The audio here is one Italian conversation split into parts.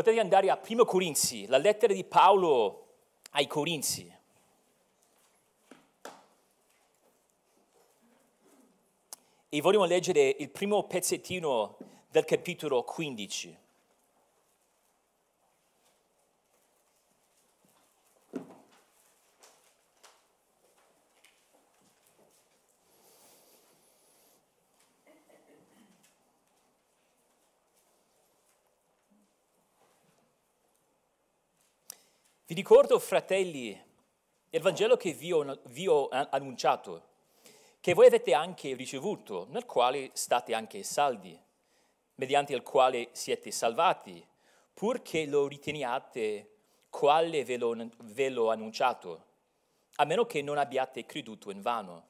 potete andare a Prima Corinzi, la lettera di Paolo ai Corinzi. E vogliamo leggere il primo pezzettino del capitolo 15. Vi ricordo, fratelli, il Vangelo che vi ho annunciato, che voi avete anche ricevuto, nel quale state anche saldi, mediante il quale siete salvati, purché lo riteniate quale ve l'ho annunciato, a meno che non abbiate creduto in vano.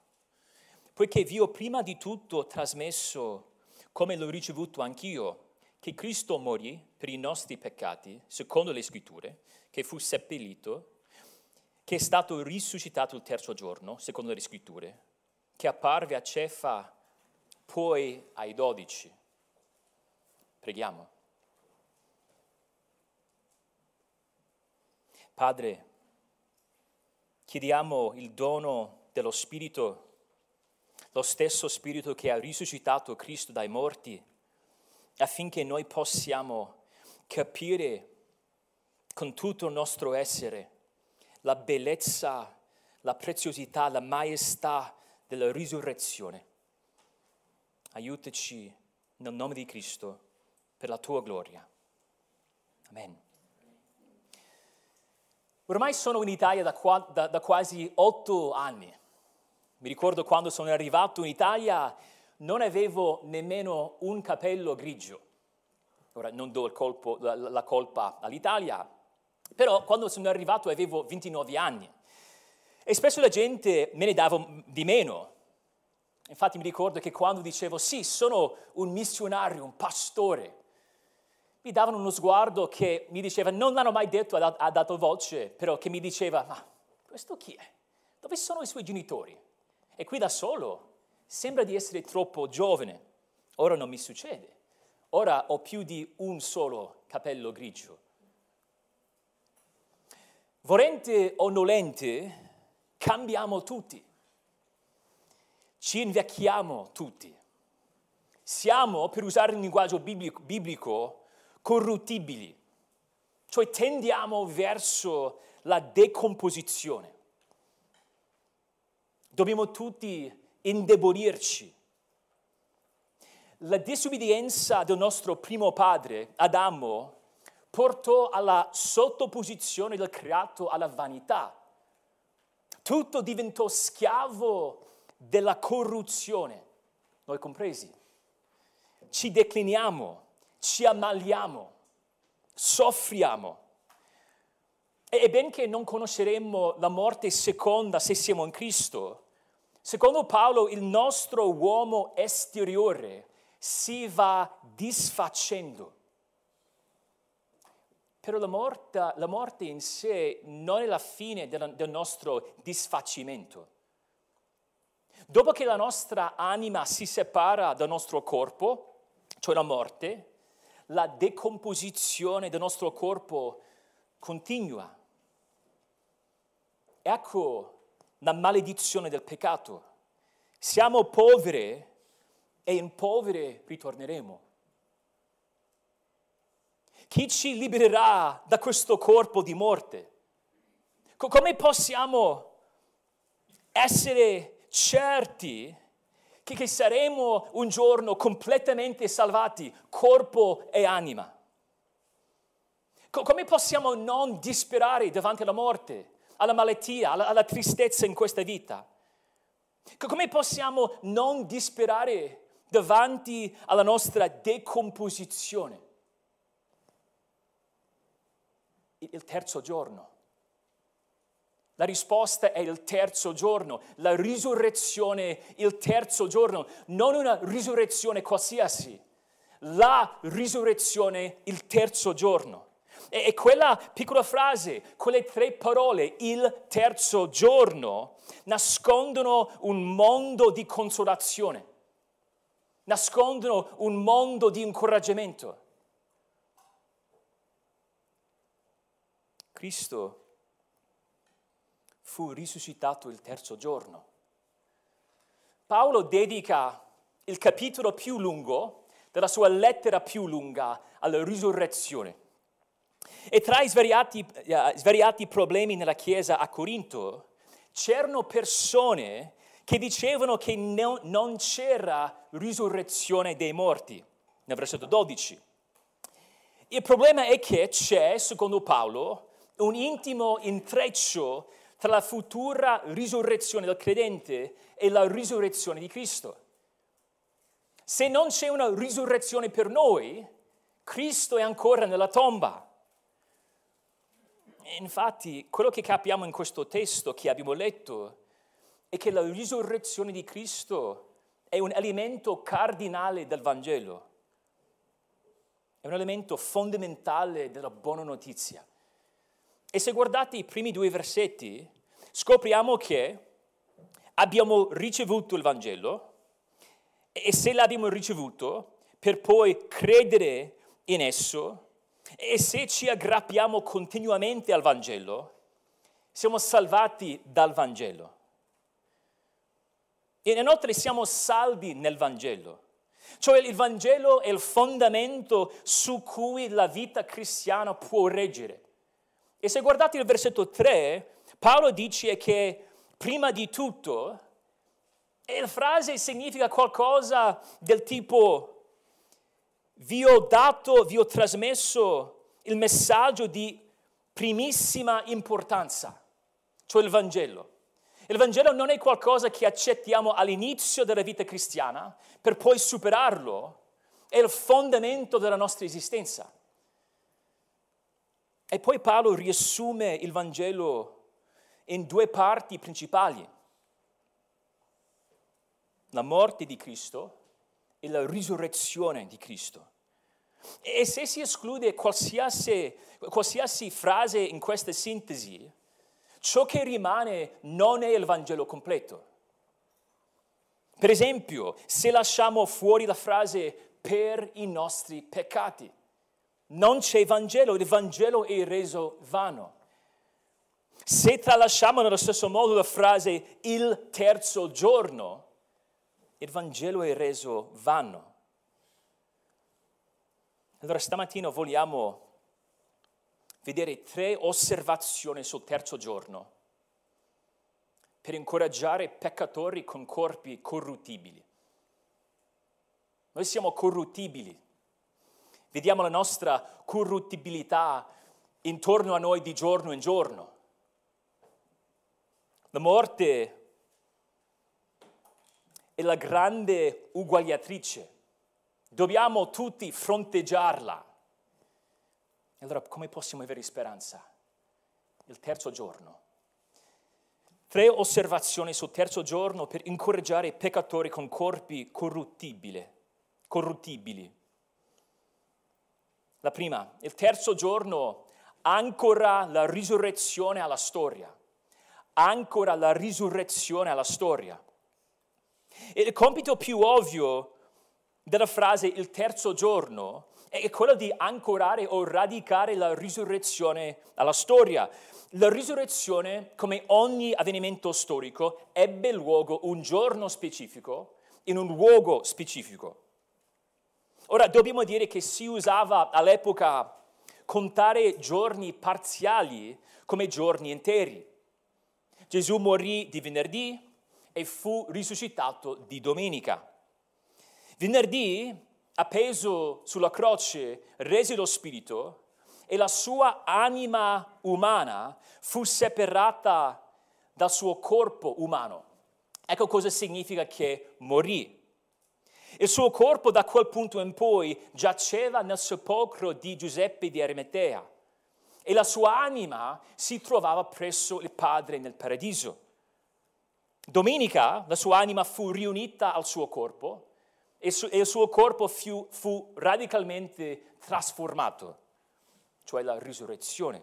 Poiché vi ho prima di tutto trasmesso, come l'ho ricevuto anch'io, che Cristo morì per i nostri peccati, secondo le Scritture, che fu seppellito, che è stato risuscitato il terzo giorno, secondo le Scritture, che apparve a Cefa, poi ai 12. Preghiamo. Padre, chiediamo il dono dello Spirito, lo stesso Spirito che ha risuscitato Cristo dai morti, affinché noi possiamo capire con tutto il nostro essere la bellezza, la preziosità, la maestà della risurrezione. Aiutaci nel nome di Cristo per la tua gloria. Amen. Ormai sono in Italia da quasi 8 anni. Mi ricordo quando sono arrivato in Italia non avevo nemmeno un capello grigio. Ora non do la colpa all'Italia, però quando sono arrivato avevo 29 anni e spesso la gente me ne dava di meno. Infatti mi ricordo che quando dicevo sì, sono un missionario, un pastore, mi davano uno sguardo che mi diceva, non l'hanno mai detto ad alta voce, però che mi diceva, ma questo chi è? Dove sono i suoi genitori? È qui da solo? Sembra di essere troppo giovane. Ora non mi succede. Ora ho più di un solo capello grigio. Volente o nolente, cambiamo tutti. Ci invecchiamo tutti. Siamo, per usare un linguaggio biblico, corruttibili. Cioè tendiamo verso la decomposizione. Dobbiamo tutti indebolirci. La disobbedienza del nostro primo padre, Adamo, portò alla sottoposizione del creato alla vanità. Tutto diventò schiavo della corruzione, noi compresi. Ci decliniamo, ci ammaliamo, soffriamo. E benché non conosceremo la morte seconda se siamo in Cristo, secondo Paolo il nostro uomo esteriore si va disfacendo. Però la morte in sé non è la fine del nostro disfacimento. Dopo che la nostra anima si separa dal nostro corpo, cioè la morte, la decomposizione del nostro corpo continua. Ecco la maledizione del peccato. Siamo poveri e in poveri ritorneremo. Chi ci libererà da questo corpo di morte? Come possiamo essere certi che saremo un giorno completamente salvati, corpo e anima? Come possiamo non disperare davanti alla morte, alla malattia, alla tristezza in questa vita? Come possiamo non disperare davanti alla nostra decomposizione? Il terzo giorno. La risposta è il terzo giorno, la risurrezione il terzo giorno, non una risurrezione qualsiasi, la risurrezione il terzo giorno. E quella piccola frase, quelle 3 parole, il terzo giorno, nascondono un mondo di consolazione, nascondono un mondo di incoraggiamento. Cristo fu risuscitato il terzo giorno. Paolo dedica il capitolo più lungo della sua lettera più lunga alla risurrezione. E tra i svariati problemi nella Chiesa a Corinto c'erano persone che dicevano che non c'era risurrezione dei morti, nel versetto 12. Il problema è che c'è, secondo Paolo, un intimo intreccio tra la futura risurrezione del credente e la risurrezione di Cristo. Se non c'è una risurrezione per noi, Cristo è ancora nella tomba. Infatti, quello che capiamo in questo testo che abbiamo letto è che la risurrezione di Cristo è un elemento cardinale del Vangelo. È un elemento fondamentale della buona notizia. E se guardate i primi due versetti, scopriamo che abbiamo ricevuto il Vangelo e se l'abbiamo ricevuto per poi credere in esso, e se ci aggrappiamo continuamente al Vangelo, siamo salvati dal Vangelo. E inoltre siamo saldi nel Vangelo. Cioè il Vangelo è il fondamento su cui la vita cristiana può reggere. E se guardate il versetto 3, Paolo dice che prima di tutto, e la frase significa qualcosa del tipo: vi ho trasmesso il messaggio di primissima importanza, cioè il Vangelo. Il Vangelo non è qualcosa che accettiamo all'inizio della vita cristiana per poi superarlo, è il fondamento della nostra esistenza. E poi Paolo riassume il Vangelo in due parti principali: la morte di Cristo e la risurrezione di Cristo. E se si esclude qualsiasi frase in questa sintesi, ciò che rimane non è il Vangelo completo. Per esempio, se lasciamo fuori la frase "per i nostri peccati", non c'è Vangelo, il Vangelo è reso vano. Se tralasciamo nello stesso modo la frase "il terzo giorno", il Vangelo è reso vano. Allora stamattina vogliamo vedere tre osservazioni sul terzo giorno per incoraggiare peccatori con corpi corruttibili. Noi siamo corruttibili. Vediamo la nostra corruttibilità intorno a noi di giorno in giorno. La morte è la grande uguagliatrice. Dobbiamo tutti fronteggiarla. E allora come possiamo avere speranza? Il terzo giorno. Tre osservazioni sul terzo giorno per incoraggiare i peccatori con corpi corruttibili. La prima, il terzo giorno ancora la risurrezione alla storia. Ancora la risurrezione alla storia. E il compito più ovvio della frase "il terzo giorno" è quello di ancorare o radicare la risurrezione alla storia. La risurrezione, come ogni avvenimento storico, ebbe luogo un giorno specifico, in un luogo specifico. Ora, dobbiamo dire che si usava all'epoca contare giorni parziali come giorni interi. Gesù morì di venerdì e fu risuscitato di domenica. Venerdì, appeso sulla croce, rese lo Spirito e la sua anima umana fu separata dal suo corpo umano. Ecco cosa significa che morì. Il suo corpo da quel punto in poi giaceva nel sepolcro di Giuseppe di Arimatea e la sua anima si trovava presso il Padre nel Paradiso. Domenica la sua anima fu riunita al suo corpo e il suo corpo fu radicalmente trasformato, cioè la risurrezione.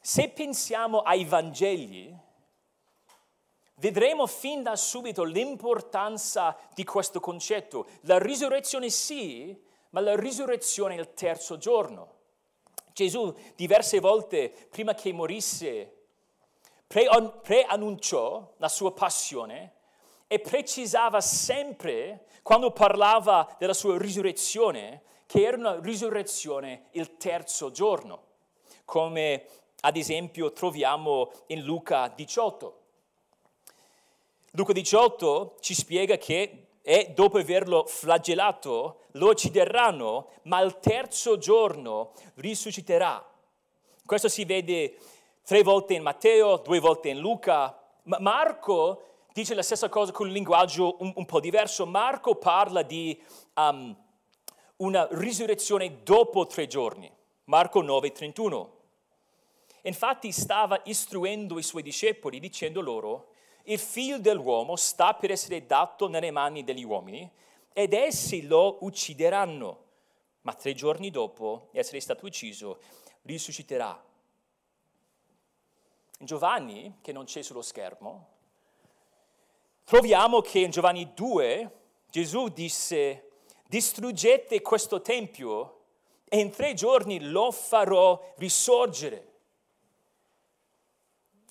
Se pensiamo ai Vangeli, vedremo fin da subito l'importanza di questo concetto. La risurrezione sì, ma la risurrezione è il terzo giorno. Gesù diverse volte, prima che morisse, preannunciò la sua passione e precisava sempre, quando parlava della sua risurrezione, che era una risurrezione il terzo giorno, come ad esempio troviamo in Luca 18. Luca 18 ci spiega che, e dopo averlo flagellato, lo uccideranno, ma il terzo giorno risusciterà. Questo si vede 3 volte in Matteo, 2 volte in Luca. Marco dice la stessa cosa con un linguaggio un po' diverso. Marco parla di una risurrezione dopo 3 giorni, Marco 9,31. Infatti stava istruendo i suoi discepoli dicendo loro: il figlio dell'uomo sta per essere dato nelle mani degli uomini ed essi lo uccideranno, ma 3 giorni dopo essere stato ucciso risusciterà. In Giovanni, che non c'è sullo schermo, troviamo che in Giovanni 2 Gesù disse: distruggete questo tempio e in 3 giorni lo farò risorgere.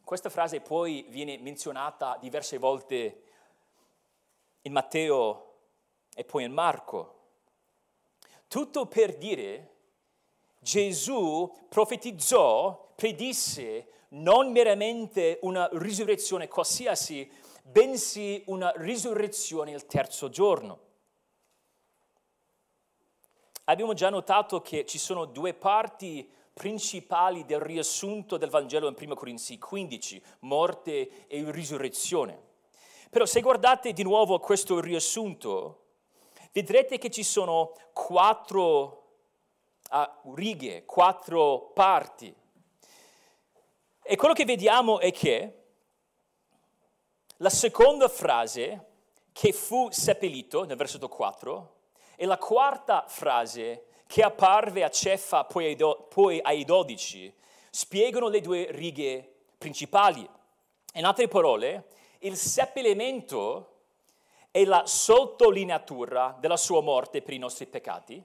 Questa frase poi viene menzionata diverse volte in Matteo e poi in Marco. Tutto per dire: Gesù profetizzò, predisse non meramente una risurrezione qualsiasi, bensì una risurrezione il terzo giorno. Abbiamo già notato che ci sono 2 parti principali del riassunto del Vangelo in Prima Corinzi 15, morte e risurrezione. Però se guardate di nuovo questo riassunto, vedrete che ci sono 4 righe, 4 parti. E quello che vediamo è che la seconda frase, che fu seppellito, nel versetto 4, e la quarta frase, che apparve a Cefa poi ai 12, spiegano le 2 righe principali. In altre parole, il seppellimento è la sottolineatura della sua morte per i nostri peccati.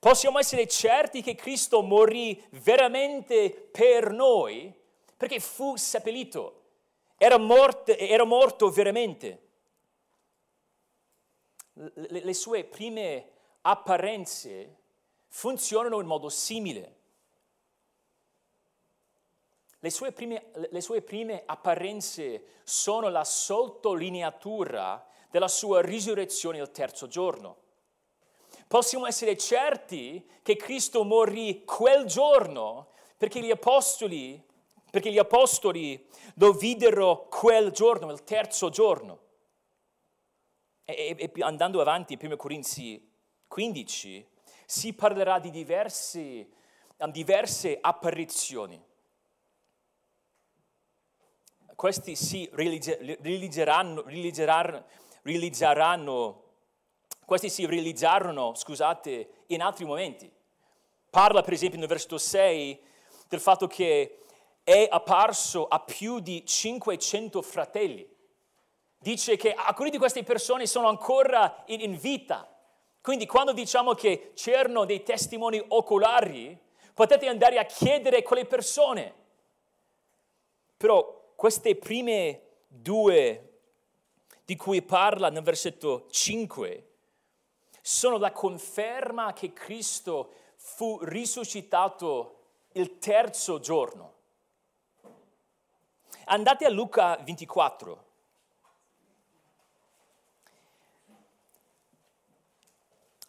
Possiamo essere certi che Cristo morì veramente per noi, perché fu seppellito, era morto veramente. Le sue prime apparenze funzionano in modo simile. Le sue prime apparenze sono la sottolineatura della sua risurrezione il terzo giorno. Possiamo essere certi che Cristo morì quel giorno perché gli apostoli lo videro quel giorno, il terzo giorno. E andando avanti, 1 Corinzi 15, si parlerà di diverse apparizioni. Questi si realizzarono, in altri momenti. Parla per esempio nel versetto 6 del fatto che è apparso a più di 500 fratelli. Dice che alcune di queste persone sono ancora in vita. Quindi quando diciamo che c'erano dei testimoni oculari, potete andare a chiedere a quelle persone. Però queste prime 2 di cui parla nel versetto 5 sono la conferma che Cristo fu risuscitato il terzo giorno. Andate a Luca 24.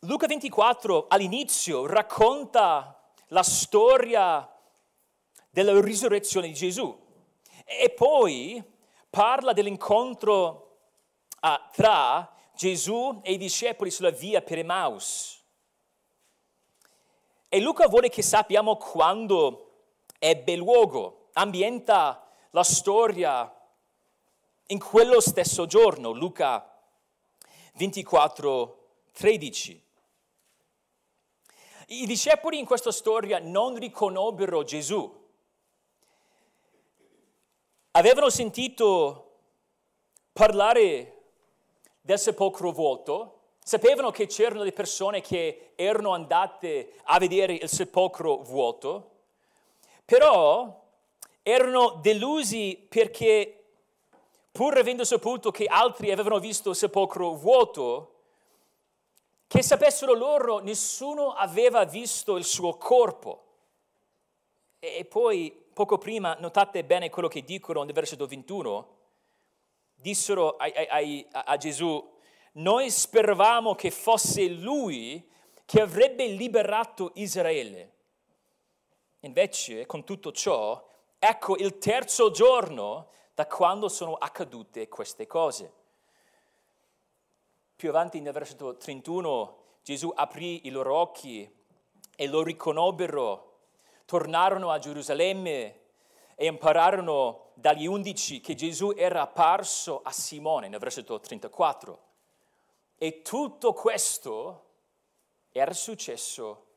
Luca 24 all'inizio racconta la storia della risurrezione di Gesù e poi parla dell'incontro tra Gesù e i discepoli sulla via per Emmaus. E Luca vuole che sappiamo quando ebbe luogo, ambienta la storia in quello stesso giorno, Luca 24:13. I discepoli in questa storia non riconobbero Gesù. Avevano sentito parlare del sepolcro vuoto, Sapevano che c'erano le persone che erano andate a vedere il sepolcro vuoto, però erano delusi perché, pur avendo saputo che altri avevano visto il sepolcro vuoto, che sapessero loro, nessuno aveva visto il suo corpo. E poi, poco prima, notate bene quello che dicono nel versetto 21, dissero a Gesù: noi speravamo che fosse lui che avrebbe liberato Israele. Invece, con tutto ciò, ecco il terzo giorno da quando sono accadute queste cose. Più avanti nel versetto 31, Gesù aprì i loro occhi e lo riconobbero, tornarono a Gerusalemme e impararono dagli 11 che Gesù era apparso a Simone, nel versetto 34. E tutto questo era successo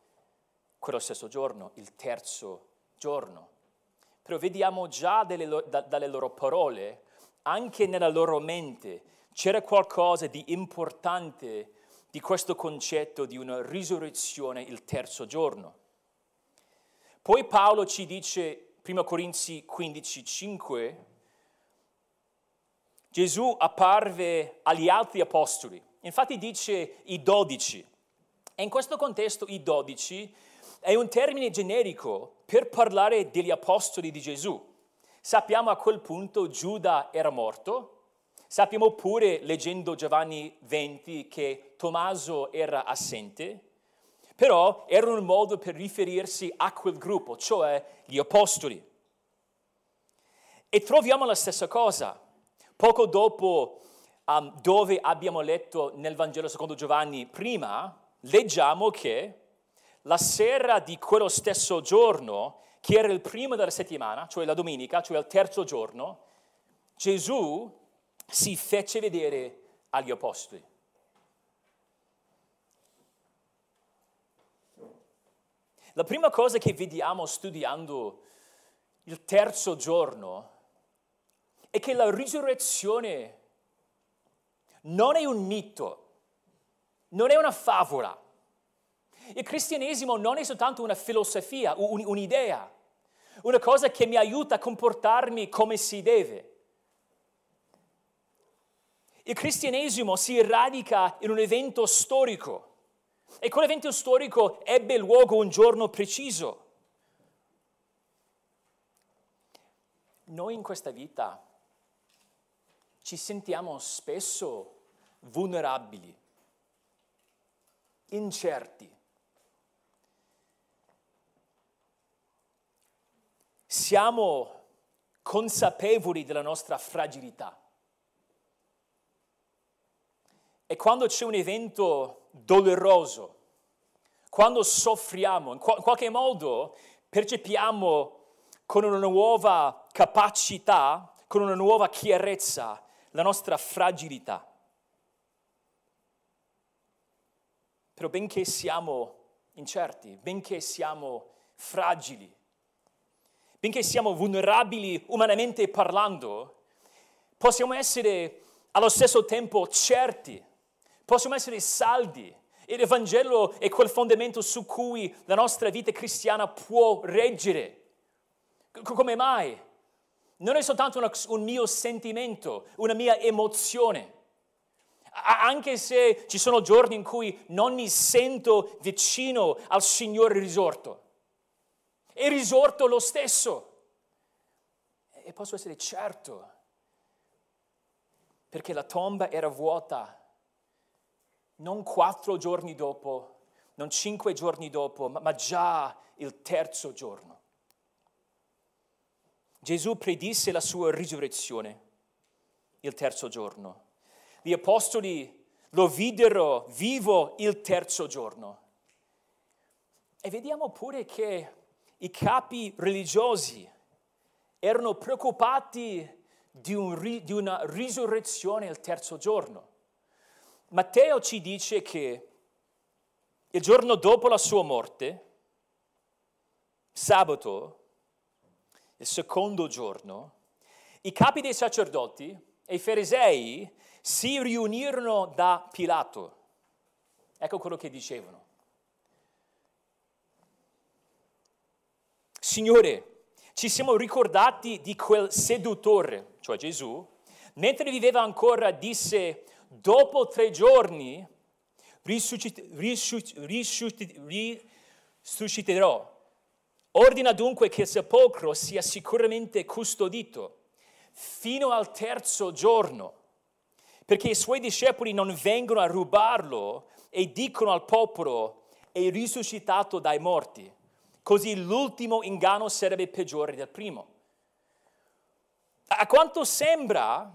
quello stesso giorno, il terzo giorno. Però vediamo già dalle loro parole, anche nella loro mente, c'era qualcosa di importante di questo concetto di una risurrezione il terzo giorno. Poi Paolo ci dice, Prima Corinzi 15:5, Gesù apparve agli altri apostoli, infatti dice i 12, e in questo contesto i 12 è un termine generico per parlare degli apostoli di Gesù. Sappiamo a quel punto Giuda era morto, sappiamo pure, leggendo Giovanni 20, che Tommaso era assente, però era un modo per riferirsi a quel gruppo, cioè gli apostoli. E troviamo la stessa cosa poco dopo, dove abbiamo letto nel Vangelo secondo Giovanni prima, leggiamo che la sera di quello stesso giorno, che era il primo della settimana, cioè la domenica, cioè il terzo giorno, Gesù si fece vedere agli apostoli. La prima cosa che vediamo studiando il terzo giorno è che la risurrezione non è un mito, non è una favola. Il cristianesimo non è soltanto una filosofia, un'idea, una cosa che mi aiuta a comportarmi come si deve. Il cristianesimo si radica in un evento storico e quell'evento storico ebbe luogo un giorno preciso. Noi in questa vita ci sentiamo spesso vulnerabili, incerti. Siamo consapevoli della nostra fragilità. E quando c'è un evento doloroso, quando soffriamo, in qualche modo percepiamo con una nuova capacità, con una nuova chiarezza, la nostra fragilità. Però benché siamo incerti, benché siamo fragili, benché siamo vulnerabili umanamente parlando, possiamo essere allo stesso tempo certi, possiamo essere saldi. Il Vangelo è quel fondamento su cui la nostra vita cristiana può reggere. Come mai? Non è soltanto un mio sentimento, una mia emozione. Anche se ci sono giorni in cui non mi sento vicino al Signore risorto, è risorto lo stesso. E posso essere certo, perché la tomba era vuota, non 4 giorni dopo, non 5 giorni dopo, ma già il terzo giorno. Gesù predisse la sua risurrezione il terzo giorno. Gli apostoli lo videro vivo il terzo giorno. E vediamo pure che i capi religiosi erano preoccupati di una risurrezione il terzo giorno. Matteo ci dice che il giorno dopo la sua morte, sabato, il secondo giorno, i capi dei sacerdoti e i farisei si riunirono da Pilato Ecco quello che dicevano. Signore, ci siamo ricordati di quel seduttore, cioè Gesù, mentre viveva ancora disse, dopo 3 giorni risusciterò. Ordina dunque che il sepolcro sia sicuramente custodito fino al 3° giorno, perché i suoi discepoli non vengono a rubarlo e dicono al popolo, è risuscitato dai morti. Così l'ultimo inganno sarebbe peggiore del primo. A quanto sembra,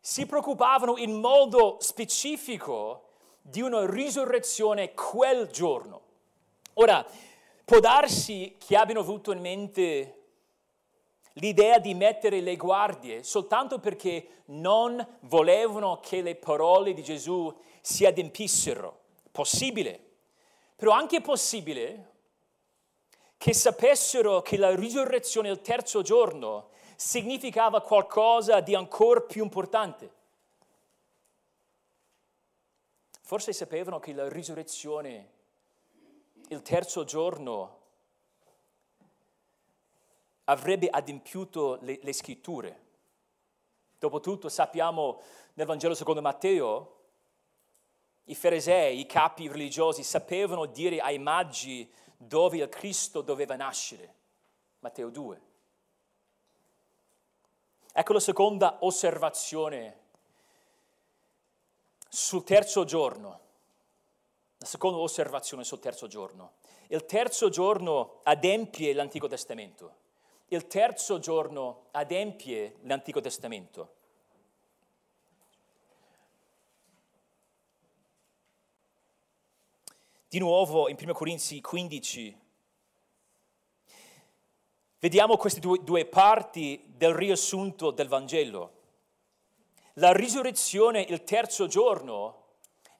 si preoccupavano in modo specifico di una risurrezione quel giorno. Ora, può darsi che abbiano avuto in mente l'idea di mettere le guardie soltanto perché non volevano che le parole di Gesù si adempissero. Possibile. Però anche possibile che sapessero che la risurrezione il 3° giorno significava qualcosa di ancora più importante. Forse sapevano che la risurrezione il 3° giorno avrebbe adempiuto le scritture. Dopotutto sappiamo nel Vangelo secondo Matteo, i farisei, i capi religiosi, sapevano dire ai magi dove il Cristo doveva nascere. Matteo 2. Ecco la seconda osservazione sul 3° giorno. La seconda osservazione sul 3° giorno. Il 3° giorno adempie l'Antico Testamento. Il 3° giorno adempie l'Antico Testamento. Di nuovo in Prima Corinzi 15 vediamo queste due parti del riassunto del Vangelo. La risurrezione il 3° giorno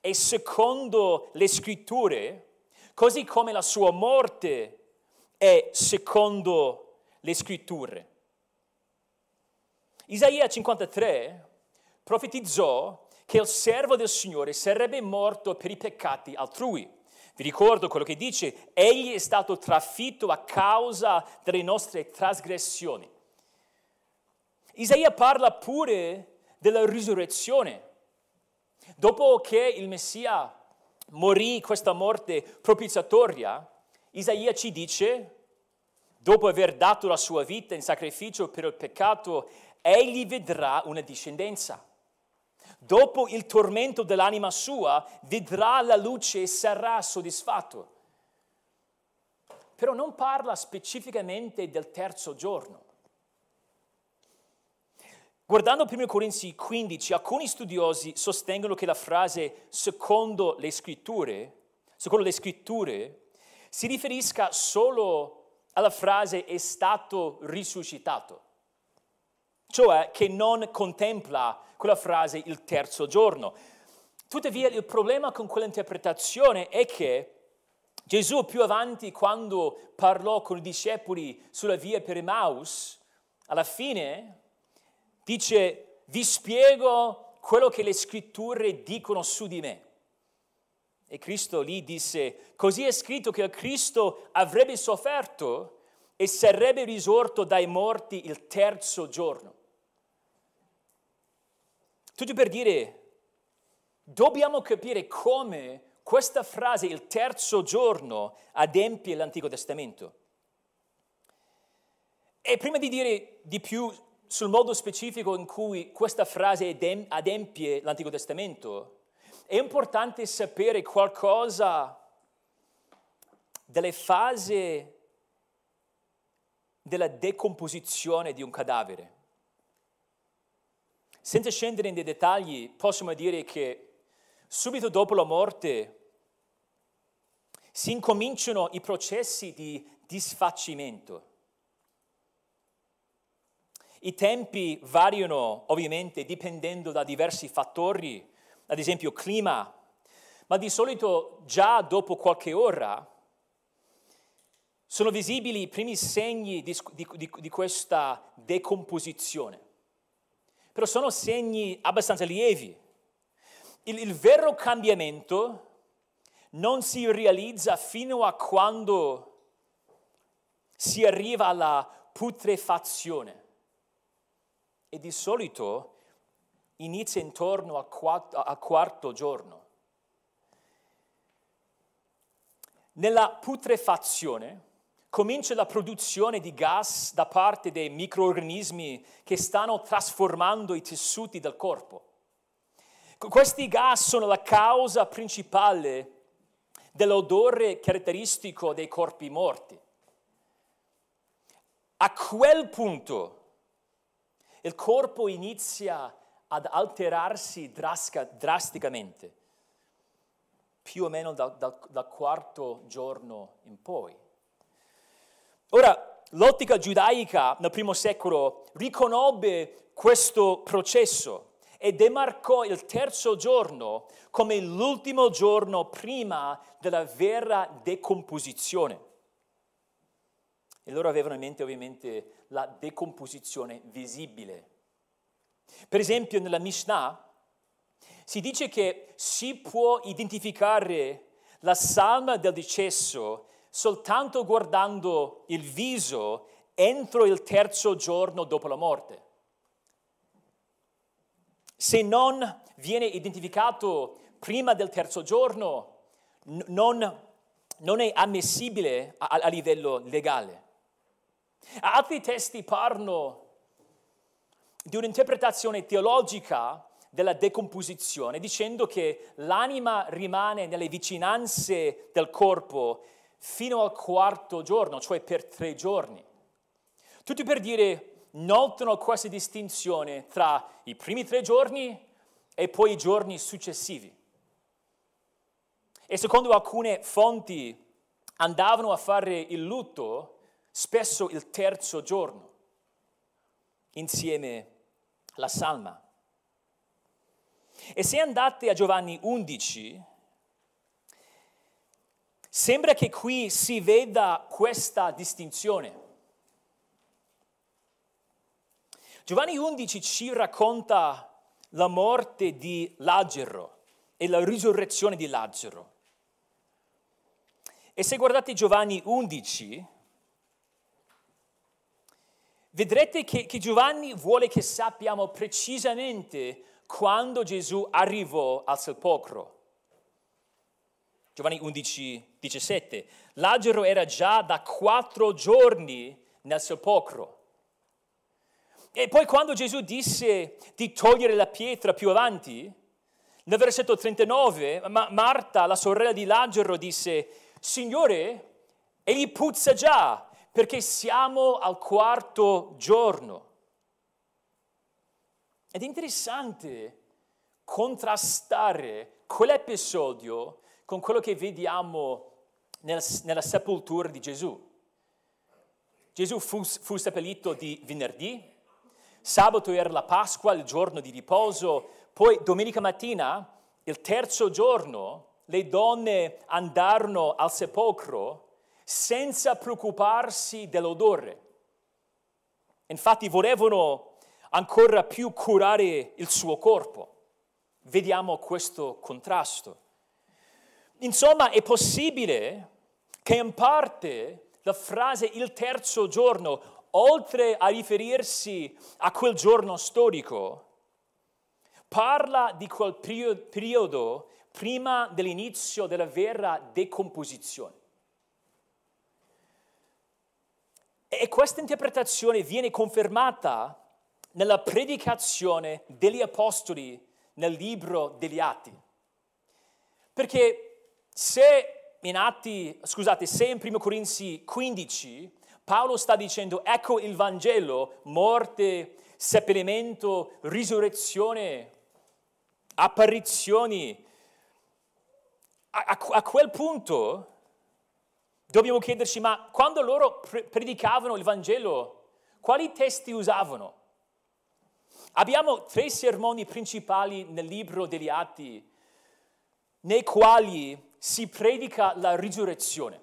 è secondo le scritture, così come la sua morte è secondo le scritture. Isaia 53 profetizzò che il servo del Signore sarebbe morto per i peccati altrui. Vi ricordo quello che dice, egli è stato trafitto a causa delle nostre trasgressioni. Isaia parla pure della risurrezione. Dopo che il Messia morì questa morte propiziatoria, Isaia ci dice, dopo aver dato la sua vita in sacrificio per il peccato, egli vedrà una discendenza. Dopo il tormento dell'anima sua, vedrà la luce e sarà soddisfatto. Però non parla specificamente del 3° giorno. Guardando 1 Corinzi 15, alcuni studiosi sostengono che la frase secondo le scritture, si riferisca solo alla frase è stato risuscitato. Cioè che non contempla quella frase il 3° giorno. Tuttavia il problema con quell'interpretazione è che Gesù più avanti, quando parlò con i discepoli sulla via per Emmaus, alla fine dice, vi spiego quello che le scritture dicono su di me. E Cristo lì disse, così è scritto che il Cristo avrebbe sofferto e sarebbe risorto dai morti il 3° giorno. Tutto per dire, dobbiamo capire come questa frase, il 3° giorno, adempie l'Antico Testamento. E prima di dire di più sul modo specifico in cui questa frase adempie l'Antico Testamento, è importante sapere qualcosa delle fasi della decomposizione di un cadavere. Senza scendere nei dettagli, possiamo dire che subito dopo la morte si incominciano i processi di disfacimento. I tempi variano ovviamente dipendendo da diversi fattori, ad esempio clima, ma di solito già dopo qualche ora sono visibili i primi segni di questa decomposizione. Però sono segni abbastanza lievi Il vero cambiamento non si realizza fino a quando si arriva alla putrefazione. E di solito inizia intorno al quarto giorno. Nella putrefazione comincia la produzione di gas da parte dei microrganismi che stanno trasformando i tessuti del corpo. Questi gas sono la causa principale dell'odore caratteristico dei corpi morti. A quel punto il corpo inizia ad alterarsi drasticamente, più o meno dal quarto giorno in poi. Ora, l'ottica giudaica nel primo secolo riconobbe questo processo e demarcò il terzo giorno come l'ultimo giorno prima della vera decomposizione. E loro avevano in mente ovviamente la decomposizione visibile. Per esempio nella Mishnah si dice che si può identificare la salma del decesso soltanto guardando il viso entro il terzo giorno dopo la morte. Se non viene identificato prima del terzo giorno, non è ammissibile a livello legale. Altri testi parlano di un'interpretazione teologica della decomposizione, dicendo che l'anima rimane nelle vicinanze del corpo fino al quarto giorno, cioè per 3 giorni. Tutti per dire, notano questa distinzione tra i primi 3 giorni e poi i giorni successivi. E secondo alcune fonti andavano a fare il lutto spesso il terzo giorno, insieme alla salma. E se andate a Giovanni 11, sembra che qui si veda questa distinzione. Giovanni 11 ci racconta la morte di Lazzaro e la risurrezione di Lazzaro. E se guardate Giovanni 11, vedrete che Giovanni vuole che sappiamo precisamente quando Gesù arrivò al sepolcro. Giovanni 11, 17. Lazzaro era già da 4 giorni nel sepolcro. E poi quando Gesù disse di togliere la pietra più avanti, nel versetto 39, Marta, la sorella di Lazzaro, disse: Signore, egli puzza già, perché siamo al quarto giorno. Ed è interessante contrastare quell'episodio con quello che vediamo nella sepoltura di Gesù. Gesù fu seppellito di venerdì, sabato era la Pasqua, il giorno di riposo, poi domenica mattina, il terzo giorno, le donne andarono al sepolcro senza preoccuparsi dell'odore. Infatti volevano ancora più curare il suo corpo. Vediamo questo contrasto. Insomma, è possibile che in parte la frase il terzo giorno, oltre a riferirsi a quel giorno storico, parla di quel periodo prima dell'inizio della vera decomposizione. E questa interpretazione viene confermata nella predicazione degli apostoli nel libro degli Atti. Perché se in Prima Corinzi 15 Paolo sta dicendo ecco il Vangelo, morte, seppellimento, risurrezione, apparizioni, a quel punto dobbiamo chiederci ma quando loro predicavano il Vangelo quali testi usavano? Abbiamo 3 sermoni principali nel libro degli Atti, nei quali si predica la risurrezione.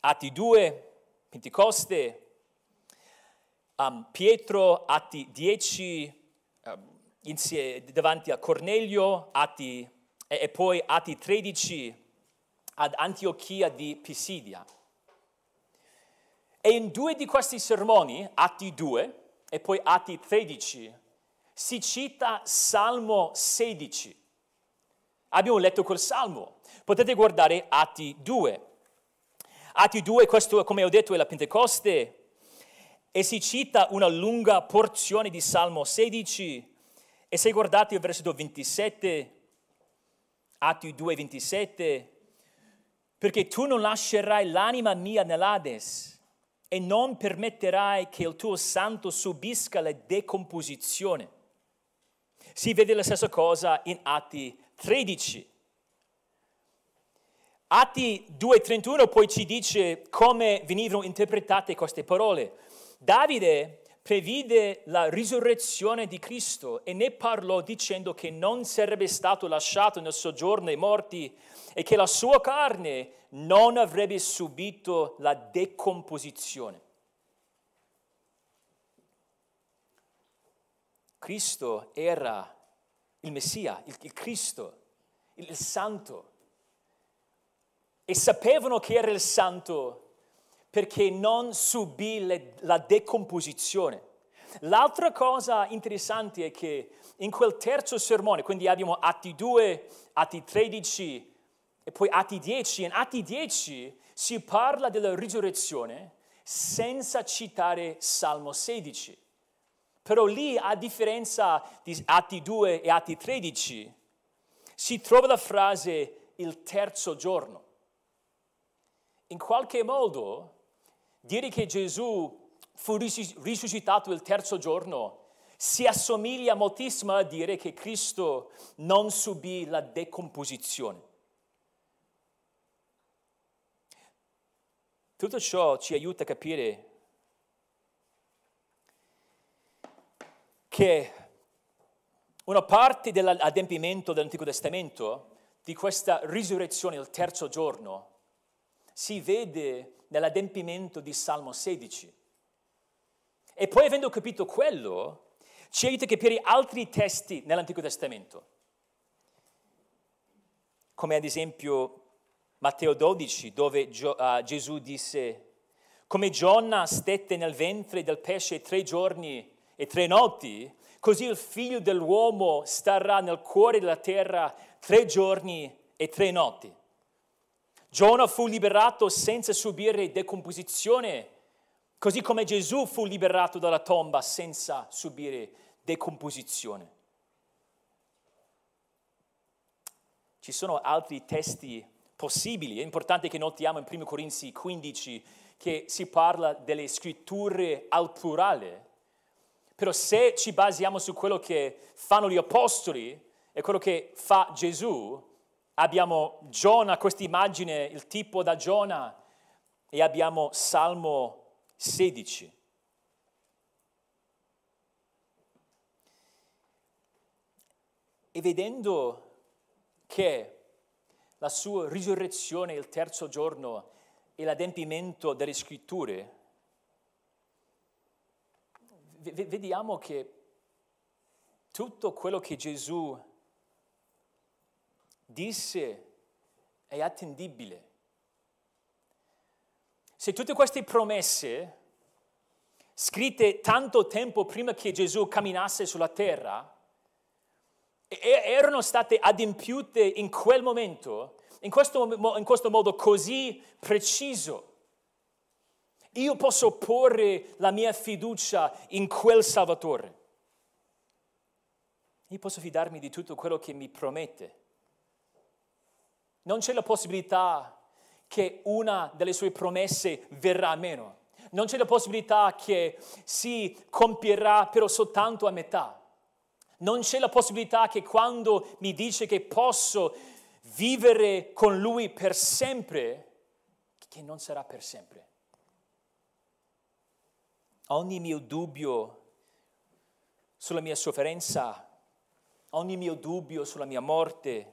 Atti 2, Pentecoste, Pietro, Atti 10, davanti a Cornelio, Atti, e poi Atti 13 ad Antiochia di Pisidia. E in due di questi sermoni, Atti 2 e poi Atti 13, si cita Salmo 16. Abbiamo letto quel Salmo. Potete guardare Atti 2. Atti 2, questo, come ho detto, è la Pentecoste, e si cita una lunga porzione di Salmo 16. E se guardate il versetto 27, Atti 2, 27, perché tu non lascerai l'anima mia nell'Ades e non permetterai che il tuo santo subisca la decomposizione. Si vede la stessa cosa in Atti 13. Atti 2,31 poi ci dice come venivano interpretate queste parole. Davide previde la risurrezione di Cristo e ne parlò dicendo che non sarebbe stato lasciato nel soggiorno dei morti e che la sua carne non avrebbe subito la decomposizione. Cristo era il Messia, il Cristo, il Santo. E sapevano che era il Santo perché non subì la decomposizione. L'altra cosa interessante è che in quel terzo sermone, quindi abbiamo Atti 2, Atti 13 e poi Atti 10, in Atti 10 si parla della risurrezione senza citare Salmo 16. Però lì, a differenza di Atti 2 e Atti 13, si trova la frase il terzo giorno. In qualche modo, dire che Gesù fu risuscitato il terzo giorno si assomiglia moltissimo a dire che Cristo non subì la decomposizione. Tutto ciò ci aiuta a capire che una parte dell'adempimento dell'Antico Testamento, di questa risurrezione il terzo giorno, si vede nell'adempimento di Salmo 16. E poi, avendo capito quello, ci aiuta a capire altri testi nell'Antico Testamento, come ad esempio Matteo 12, dove Gesù disse: come Giona stette nel ventre del pesce 3 giorni e 3 notti, così il figlio dell'uomo starà nel cuore della terra 3 giorni e 3 notti. Giona fu liberato senza subire decomposizione, così come Gesù fu liberato dalla tomba senza subire decomposizione. Ci sono altri testi possibili. È importante che notiamo in Prima Corinzi 15 che si parla delle scritture al plurale. Però se ci basiamo su quello che fanno gli apostoli e quello che fa Gesù, abbiamo Giona, questa immagine, il tipo da Giona, e abbiamo Salmo 16. E vedendo che la sua risurrezione il terzo giorno è l'adempimento delle scritture, vediamo che tutto quello che Gesù disse è attendibile. Se tutte queste promesse, scritte tanto tempo prima che Gesù camminasse sulla terra, erano state adempiute in quel momento, in questo modo così preciso, io posso porre la mia fiducia in quel Salvatore. Io posso fidarmi di tutto quello che mi promette. Non c'è la possibilità che una delle sue promesse verrà a meno. Non c'è la possibilità che si compierà però soltanto a metà. Non c'è la possibilità che quando mi dice che posso vivere con lui per sempre, che non sarà per sempre. Ogni mio dubbio sulla mia sofferenza, ogni mio dubbio sulla mia morte,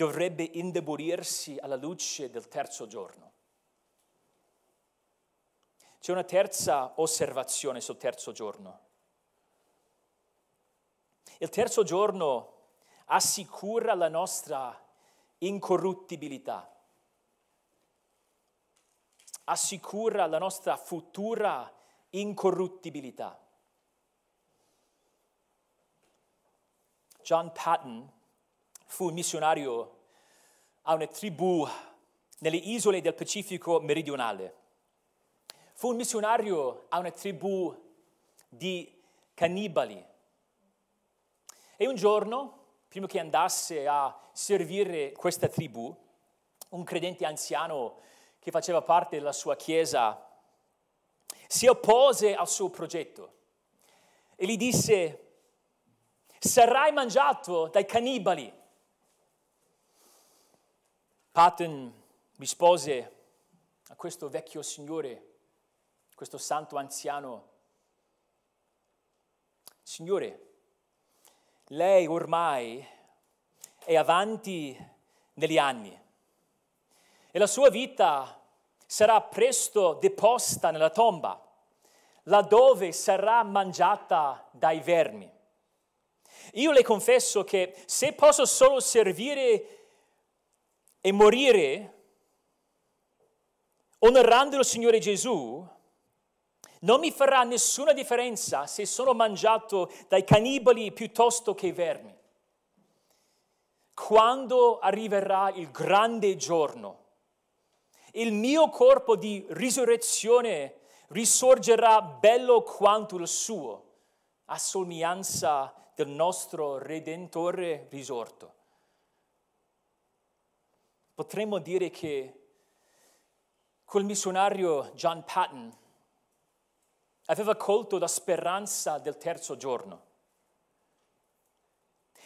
dovrebbe indebolirsi alla luce del terzo giorno. C'è una terza osservazione sul terzo giorno. Il terzo giorno assicura la nostra incorruttibilità, assicura la nostra futura incorruttibilità. John Patton fu un missionario a una tribù nelle isole del Pacifico meridionale. Fu un missionario a una tribù di cannibali. E un giorno, prima che andasse a servire questa tribù, un credente anziano che faceva parte della sua chiesa si oppose al suo progetto e gli disse: sarai mangiato dai cannibali. Patton rispose a questo vecchio signore, questo santo anziano: Signore, lei ormai è avanti negli anni e la sua vita sarà presto deposta nella tomba, laddove sarà mangiata dai vermi. Io le confesso che se posso solo servire e morire, onorando il Signore Gesù, non mi farà nessuna differenza se sono mangiato dai cannibali piuttosto che vermi. Quando arriverà il grande giorno, il mio corpo di risurrezione risorgerà bello quanto il suo, a somiglianza del nostro Redentore risorto. Potremmo dire che quel missionario John Patton aveva colto la speranza del terzo giorno.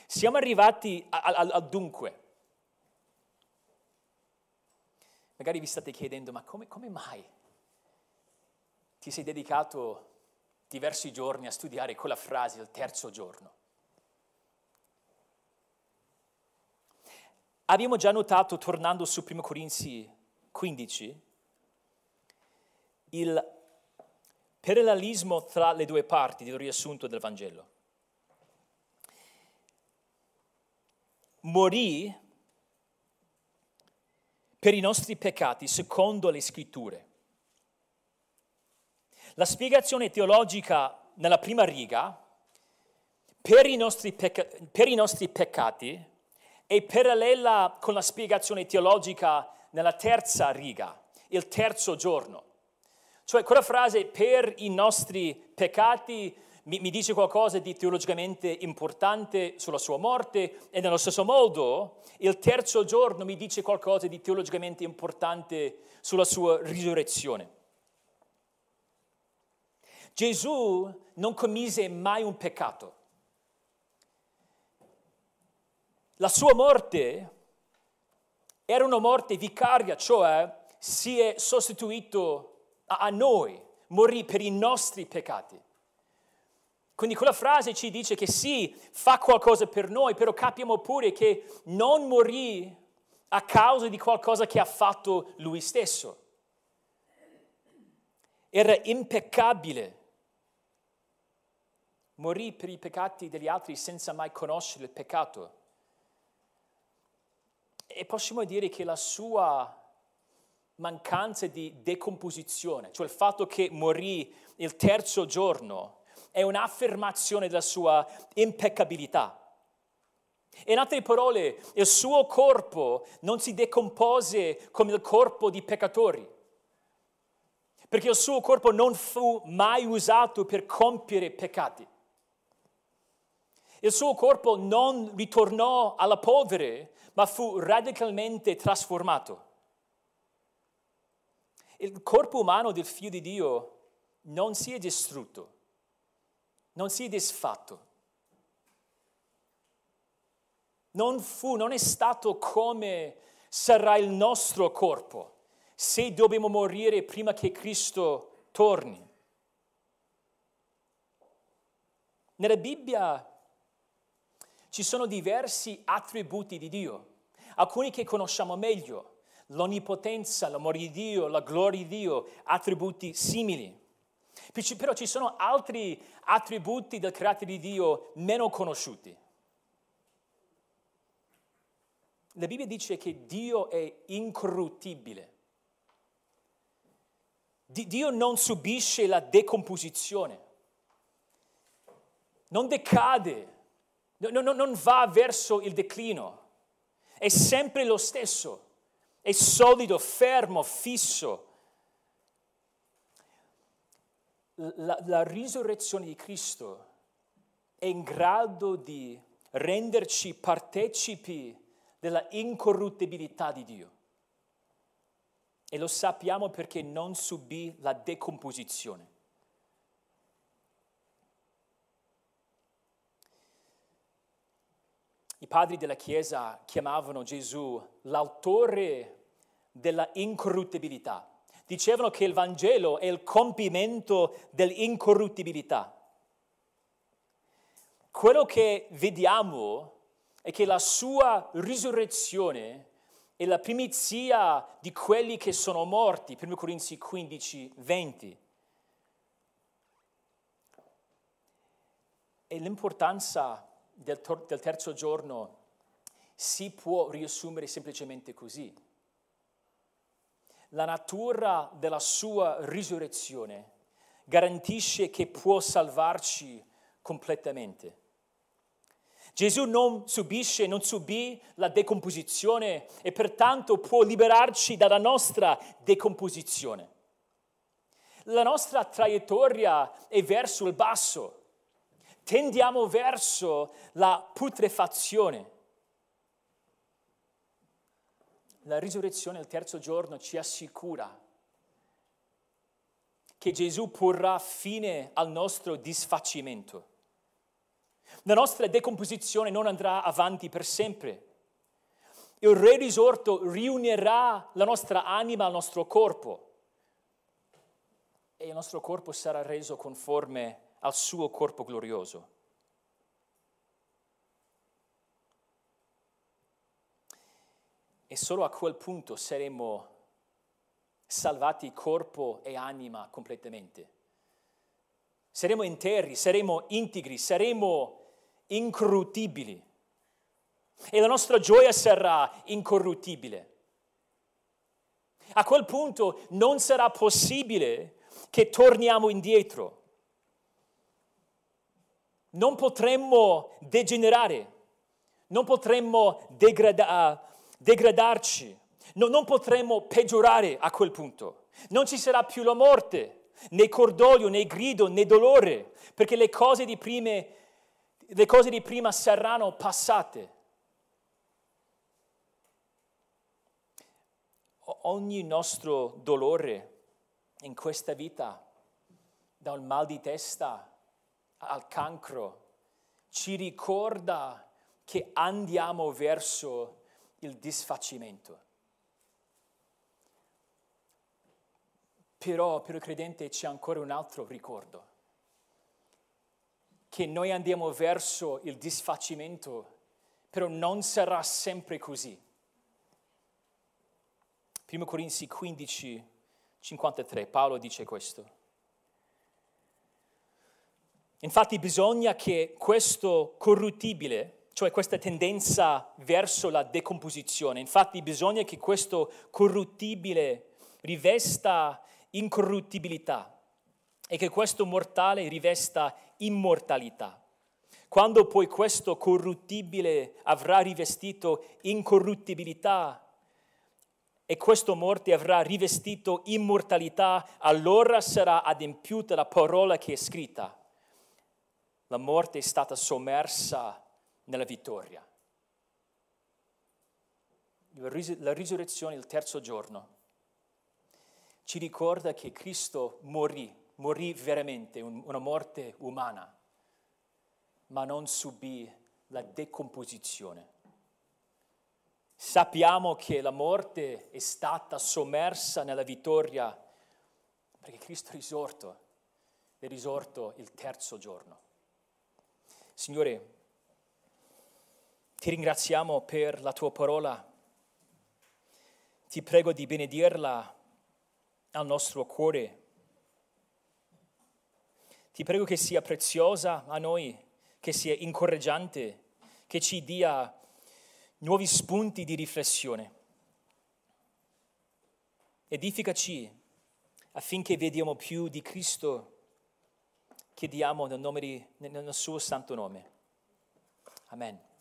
Siamo arrivati al dunque. Magari vi state chiedendo: ma come mai ti sei dedicato diversi giorni a studiare quella frase del terzo giorno? Abbiamo già notato, tornando su Prima Corinzi 15, il parallelismo tra le due parti del riassunto del Vangelo. Morì per i nostri peccati secondo le Scritture. La spiegazione teologica nella prima riga, per i nostri peccati, è parallela con la spiegazione teologica nella terza riga, il terzo giorno. Cioè quella frase per i nostri peccati mi dice qualcosa di teologicamente importante sulla sua morte, e nello stesso modo il terzo giorno mi dice qualcosa di teologicamente importante sulla sua risurrezione. Gesù non commise mai un peccato. La sua morte era una morte vicaria, cioè si è sostituito a noi, morì per i nostri peccati. Quindi quella frase ci dice che sì, fa qualcosa per noi, però capiamo pure che non morì a causa di qualcosa che ha fatto lui stesso. Era impeccabile. Morì per i peccati degli altri senza mai conoscere il peccato. E possiamo dire che la sua mancanza di decomposizione, cioè il fatto che morì il terzo giorno, è un'affermazione della sua impeccabilità. In altre parole, il suo corpo non si decompose come il corpo di peccatori, perché il suo corpo non fu mai usato per compiere peccati. Il suo corpo non ritornò alla polvere, ma fu radicalmente trasformato. Il corpo umano del Figlio di Dio non si è distrutto, non si è disfatto. Non è stato come sarà il nostro corpo se dobbiamo morire prima che Cristo torni. Nella Bibbia ci sono diversi attributi di Dio, alcuni che conosciamo meglio: l'onnipotenza, l'amore di Dio, la gloria di Dio, attributi simili. Però ci sono altri attributi del carattere di Dio meno conosciuti. La Bibbia dice che Dio è incorruttibile. Dio non subisce la decomposizione, non decade, non va verso il declino. È sempre lo stesso, è solido, fermo, fisso. La risurrezione di Cristo è in grado di renderci partecipi della incorruttibilità di Dio. E lo sappiamo perché non subì la decomposizione. I padri della Chiesa chiamavano Gesù l'autore della incorruttibilità. Dicevano che il Vangelo è il compimento dell'incorruttibilità. Quello che vediamo è che la sua risurrezione è la primizia di quelli che sono morti, 1 Corinzi 15, 20. E l'importanza del terzo giorno si può riassumere semplicemente così. La natura della sua risurrezione garantisce che può salvarci completamente. Gesù non subì la decomposizione e pertanto può liberarci dalla nostra decomposizione. La nostra traiettoria è verso il basso. Tendiamo verso la putrefazione. La risurrezione il terzo giorno ci assicura che Gesù porrà fine al nostro disfacimento. La nostra decomposizione non andrà avanti per sempre. Il Re risorto riunirà la nostra anima al nostro corpo e il nostro corpo sarà reso conforme al suo corpo glorioso. E solo a quel punto saremo salvati corpo e anima completamente. Saremo interi, saremo integri, saremo incorruttibili. E la nostra gioia sarà incorruttibile. A quel punto non sarà possibile che torniamo indietro. Non potremmo degenerare, non potremmo degradarci, non potremmo peggiorare a quel punto. Non ci sarà più la morte, né cordoglio, né grido, né dolore, perché le cose di prima saranno passate. Ogni nostro dolore in questa vita, da un mal di testa al cancro, ci ricorda che andiamo verso il disfacimento. Però per il credente c'è ancora un altro ricordo, che noi andiamo verso il disfacimento, però non sarà sempre così. 1 Corinzi 15, 53, Paolo dice questo. Infatti bisogna che questo corruttibile, cioè questa tendenza verso la decomposizione, infatti bisogna che questo corruttibile rivesta incorruttibilità e che questo mortale rivesta immortalità. Quando poi questo corruttibile avrà rivestito incorruttibilità e questo morte avrà rivestito immortalità, allora sarà adempiuta la parola che è scritta: la morte è stata sommersa nella vittoria. La risurrezione il terzo giorno ci ricorda che Cristo morì veramente una morte umana, ma non subì la decomposizione. Sappiamo che la morte è stata sommersa nella vittoria perché Cristo è risorto il terzo giorno. Signore, ti ringraziamo per la tua parola, ti prego di benedirla al nostro cuore, Ti prego che sia preziosa a noi, che sia incoraggiante, che ci dia nuovi spunti di riflessione. Edificaci affinché vediamo più di Cristo. Chiediamo nel suo santo nome. Amen.